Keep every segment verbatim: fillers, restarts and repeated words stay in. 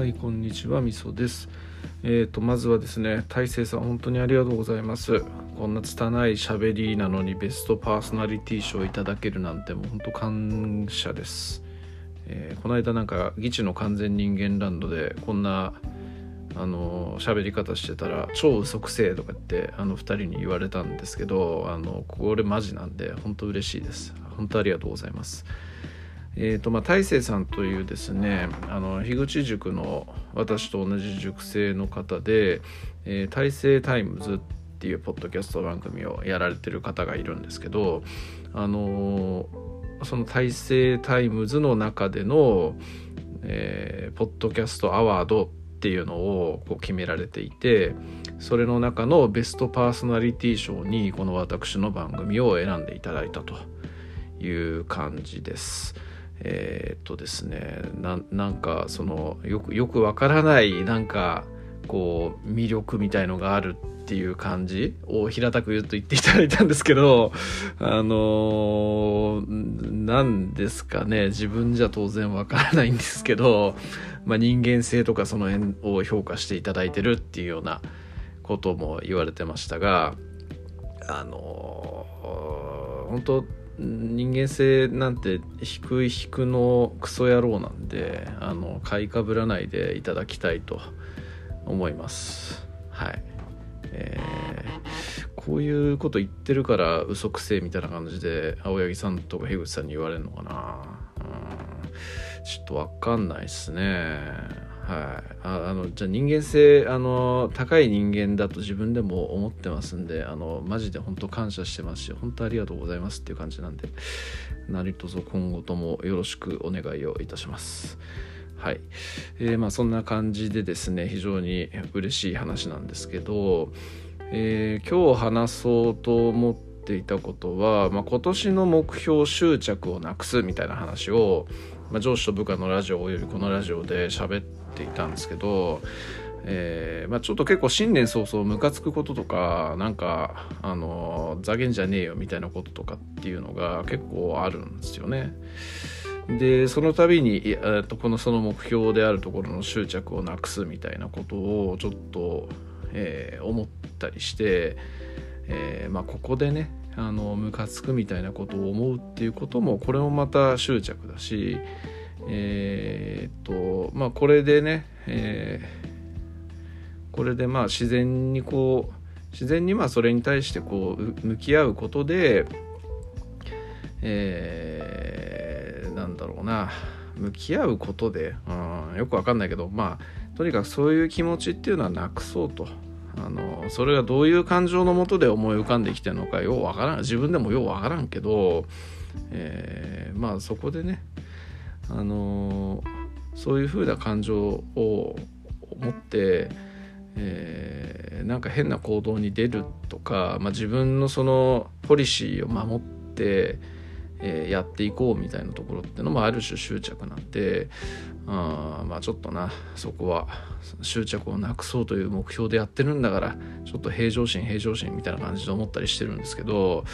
はいこんにちは、みそです。えーとまずはですね、大成さん本当にありがとうございます。こんな拙い喋りなのにベストパーソナリティ賞いただけるなんて、もう本当感謝です。えー、この間なんかギチの完全人間ランドでこんなあの喋り方してたら超嘘くせえとかってあのふたりに言われたんですけど、あのこれマジなんで本当嬉しいです。本当ありがとうございます。えーとまあ、大成さんというですね、あの樋口塾の私と同じ塾生の方で、えー、大成タイムズっていうポッドキャスト番組をやられてる方がいるんですけど、あのー、その大成タイムズの中での、えー、ポッドキャストアワードっていうのをこう決められていて、それの中のベストパーソナリティ賞にこの私の番組を選んでいただいたという感じです。えー、っとですね な, なんかそのよくよくわからないなんかこう魅力みたいのがあるっていう感じを平たく言うと言っていただいたんですけど、あのー、なんですかね、自分じゃ当然わからないんですけど、まあ、人間性とかその辺を評価していただいてるっていうようなことも言われてましたが、あのー、本当人間性なんて低い低のクソ野郎なんで、あの買いかぶらないでいただきたいと思います。はい。えー、こういうこと言ってるから嘘くせえみたいな感じで青柳さんとか樋口さんに言われるのかな。うん、ちょっとわかんないっすね。はい。ああのじゃあ人間性あの高い人間だと自分でも思ってますんで、あのマジで本当感謝してますし、本当ありがとうございますっていう感じなんで、何卒今後ともよろしくお願いをいたします。はい。えーまあ、そんな感じでですね、非常に嬉しい話なんですけど、えー、今日話そうと思っていたことは、まあ、今年の目標執着をなくすみたいな話を、まあ、上司と部下のラジオおよびこのラジオで喋っていたんですけど、えーまあ、ちょっと結構新年早々ムカつくこととか、なんかあのざけんじゃねえよみたいなこととかっていうのが結構あるんですよね。でその度にえっとこのその目標であるところの執着をなくすみたいなことをちょっと、えー、思ったりして、えーまあ、ここでねあのムカつくみたいなことを思うっていうことも、これもまた執着だし、えー、っとまあこれでね、えー、これでまあ自然にこう自然にまあそれに対してこう向き合うことで、えー、なんだろうな向き合うことで、うん、よくわかんないけど、まあとにかくそういう気持ちっていうのはなくそうと。あのそれがどういう感情のもとで思い浮かんできてるのかようわからん、自分でもようわからんけど、えー、まあそこでね、あのー、そういう風な感情を持って、えー、なんか変な行動に出るとか、まあ、自分のそのポリシーを守って、えー、やっていこうみたいなところってのもある種執着なんで、あまあちょっとなそこは執着をなくそうという目標でやってるんだから、ちょっと平常心平常心みたいな感じで思ったりしてるんですけど、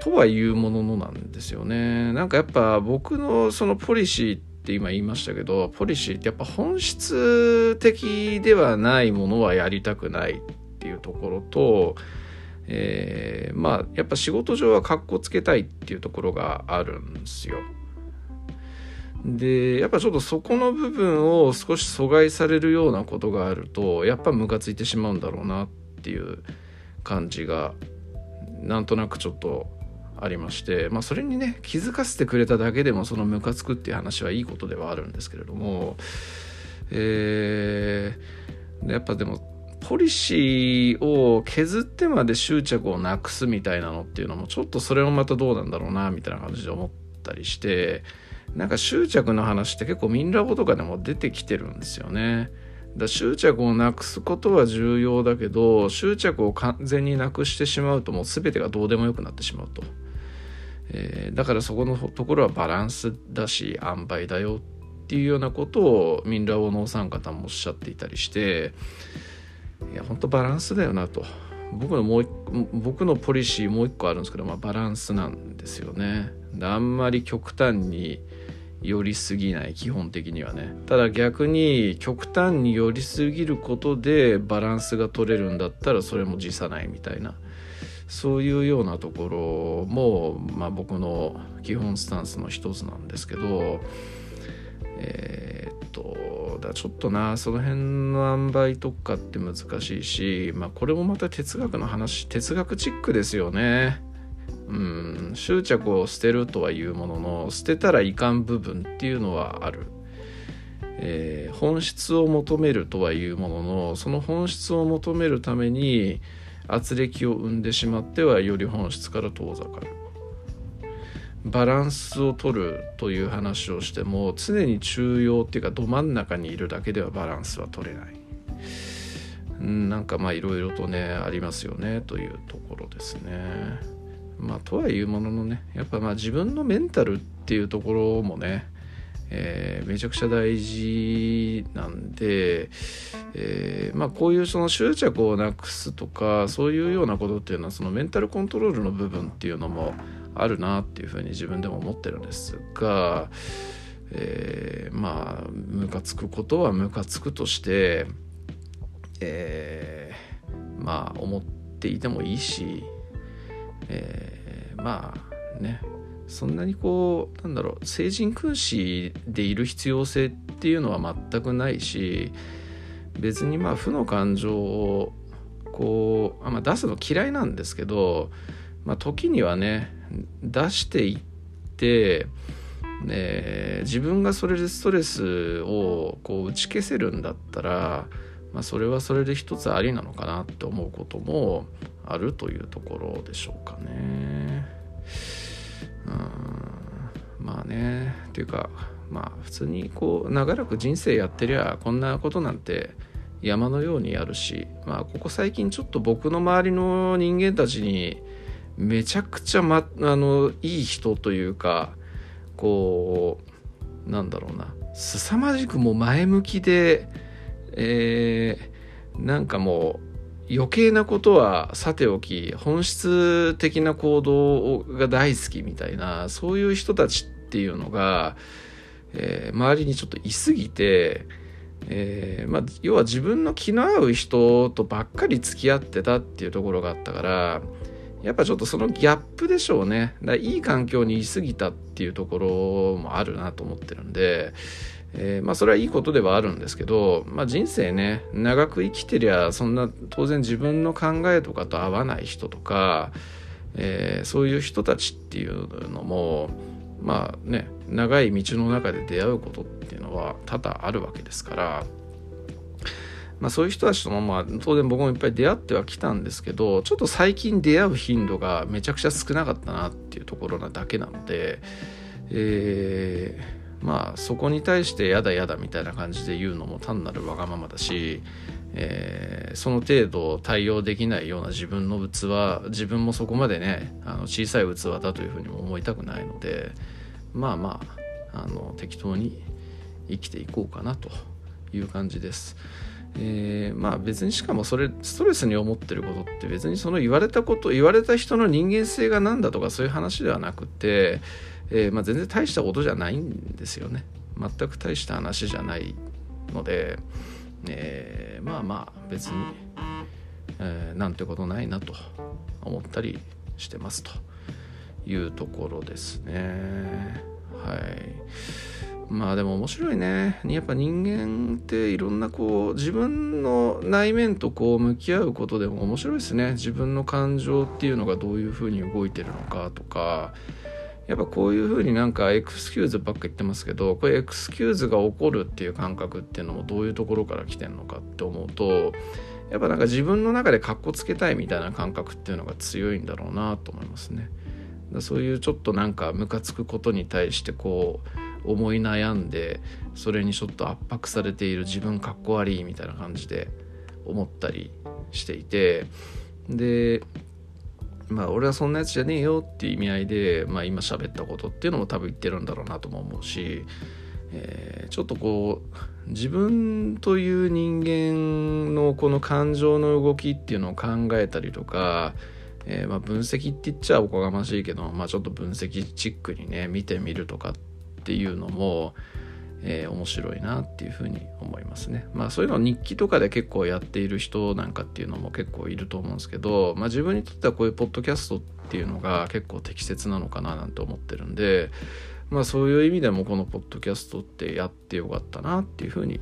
とはいうもののなんですよね。なんかやっぱ僕のそのポリシーって今言いましたけど、ポリシーってやっぱ本質的ではないものはやりたくないっていうところと、えー、まあやっぱ仕事上はかっこつけたいっていうところがあるんですよ。でやっぱちょっとそこの部分を少し阻害されるようなことがあると、やっぱムカついてしまうんだろうなっていう感じがなんとなくちょっとありまして、まあ、それにね気づかせてくれただけでもそのムカつくっていう話はいいことではあるんですけれども、えー、やっぱでもポリシーを削ってまで執着をなくすみたいなのっていうのも、ちょっとそれもまたどうなんだろうなみたいな感じで思ったりして、なんか執着の話って結構ミンラボとかでも出てきてるんですよね。だ執着をなくすことは重要だけど、執着を完全になくしてしまうともう全てがどうでもよくなってしまうと、えー、だからそこのところはバランスだし塩梅だよっていうようなことをミンラボのお三方もおっしゃっていたりして、いや本当バランスだよなと。僕のもう僕のポリシーもう一個あるんですけど、まあ、バランスなんですよね。あんまり極端に寄りすぎない、基本的にはね。ただ逆に極端に寄りすぎることでバランスが取れるんだったらそれも辞さないみたいな、そういうようなところも、まあ、僕の基本スタンスの一つなんですけど、えー、っとだちょっとなその辺の塩梅とかって難しいし、まあ、これもまた哲学の話、哲学チックですよね。うん、執着を捨てるとはいうものの、捨てたらいかん部分っていうのはある、えー、本質を求めるとはいうものの、その本質を求めるために圧力を生んでしまってはより本質から遠ざかる。バランスを取るという話をしても、常に中央っていうかど真ん中にいるだけではバランスは取れない、なんかまあいろいろとねありますよねというところですね。まあ、とはいうもののね、やっぱまあ自分のメンタルっていうところもね、えー、めちゃくちゃ大事なんで、えーまあ、こういうその執着をなくすとかそういうようなことっていうのは、そのメンタルコントロールの部分っていうのもあるなっていうふうに自分でも思ってるんですが、えー、まあムカつくことはムカつくとして、えー、まあ思っていてもいいし、えー、まあね、そんなにこうなんだろう、聖人君子でいる必要性っていうのは全くないし、別にまあ負の感情をこう、まあ、出すの嫌いなんですけど、まあ、時にはね出していって、えー、自分がそれでストレスをこう打ち消せるんだったら、まあ、それはそれで一つありなのかなって思うこともあるというところでしょうかね。うーんまあねっていうか、まあ普通にこう長らく人生やってりゃこんなことなんて山のようにあるし、まあここ最近ちょっと僕の周りの人間たちにめちゃくちゃ、ま、あのいい人というか、こうなんだろうな、凄まじくもう前向きで、えー、なんかもう余計なことはさておき本質的な行動が大好きみたいな、そういう人たちっていうのが、えー、周りにちょっといすぎて、えーまあ、要は自分の気の合う人とばっかり付き合ってたっていうところがあったから、やっぱちょっとそのギャップでしょうね。だからいい環境にいすぎたっていうところもあるなと思ってるんで、えーまあ、それはいいことではあるんですけど、まあ、人生ね長く生きてりゃそんな当然自分の考えとかと合わない人とか、えー、そういう人たちっていうのもまあね、長い道の中で出会うことっていうのは多々あるわけですから、まあ、そういう人たちとも、まあ、当然僕もいっぱい出会ってはきたんですけど、ちょっと最近出会う頻度がめちゃくちゃ少なかったなっていうところなだけなので、えーまあ、そこに対してやだやだみたいな感じで言うのも単なるわがままだし、えー、その程度対応できないような自分の器、自分もそこまでねあの小さい器だというふうにも思いたくないので、まあまあ、あの適当に生きていこうかなという感じです。えー、まあ別に、しかもそれストレスに思ってることって別にその言われたこと言われた人の人間性が何だとかそういう話ではなくて、えーまあ、全然大したことじゃないんですよね。全く大した話じゃないので、えー、まあまあ別に、えー、なんてことないなと思ったりしてますというところですね。はい、まあでも面白いね。やっぱ人間っていろんなこう自分の内面とこう向き合うことでも面白いですね。自分の感情っていうのがどういうふうに動いてるのかとか、やっぱこういうふうになんかエクスキューズばっか言ってますけど、これエクスキューズが起こるっていう感覚っていうのもどういうところから来てんのかって思うと、やっぱなんか自分の中でカッコつけたいみたいな感覚っていうのが強いんだろうなと思いますね。そういうちょっとなんかムカつくことに対してこう思い悩んで、それにちょっと圧迫されている自分かっこ悪いみたいな感じで思ったりしていて、でまあ俺はそんなやつじゃねえよっていう意味合いで、まあ、今喋ったことっていうのも多分言ってるんだろうなとも思うし、えー、ちょっとこう自分という人間のこの感情の動きっていうのを考えたりとか、えーまあ、分析って言っちゃおこがましいけど、まあ、ちょっと分析チックにね見てみるとかっっていうのも、えー、面白いなっていうふうに思いますね。まあそういうのを日記とかで結構やっている人なんかっていうのも結構いると思うんですけど、まあ自分にとってはこういうポッドキャストっていうのが結構適切なのかななんて思ってるんで、まあそういう意味でもこのポッドキャストってやってよかったなっていうふうに、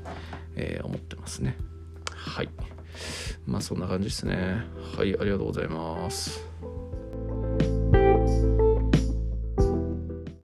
えー、思ってますね。はい。まあそんな感じですね。はい、ありがとうございます。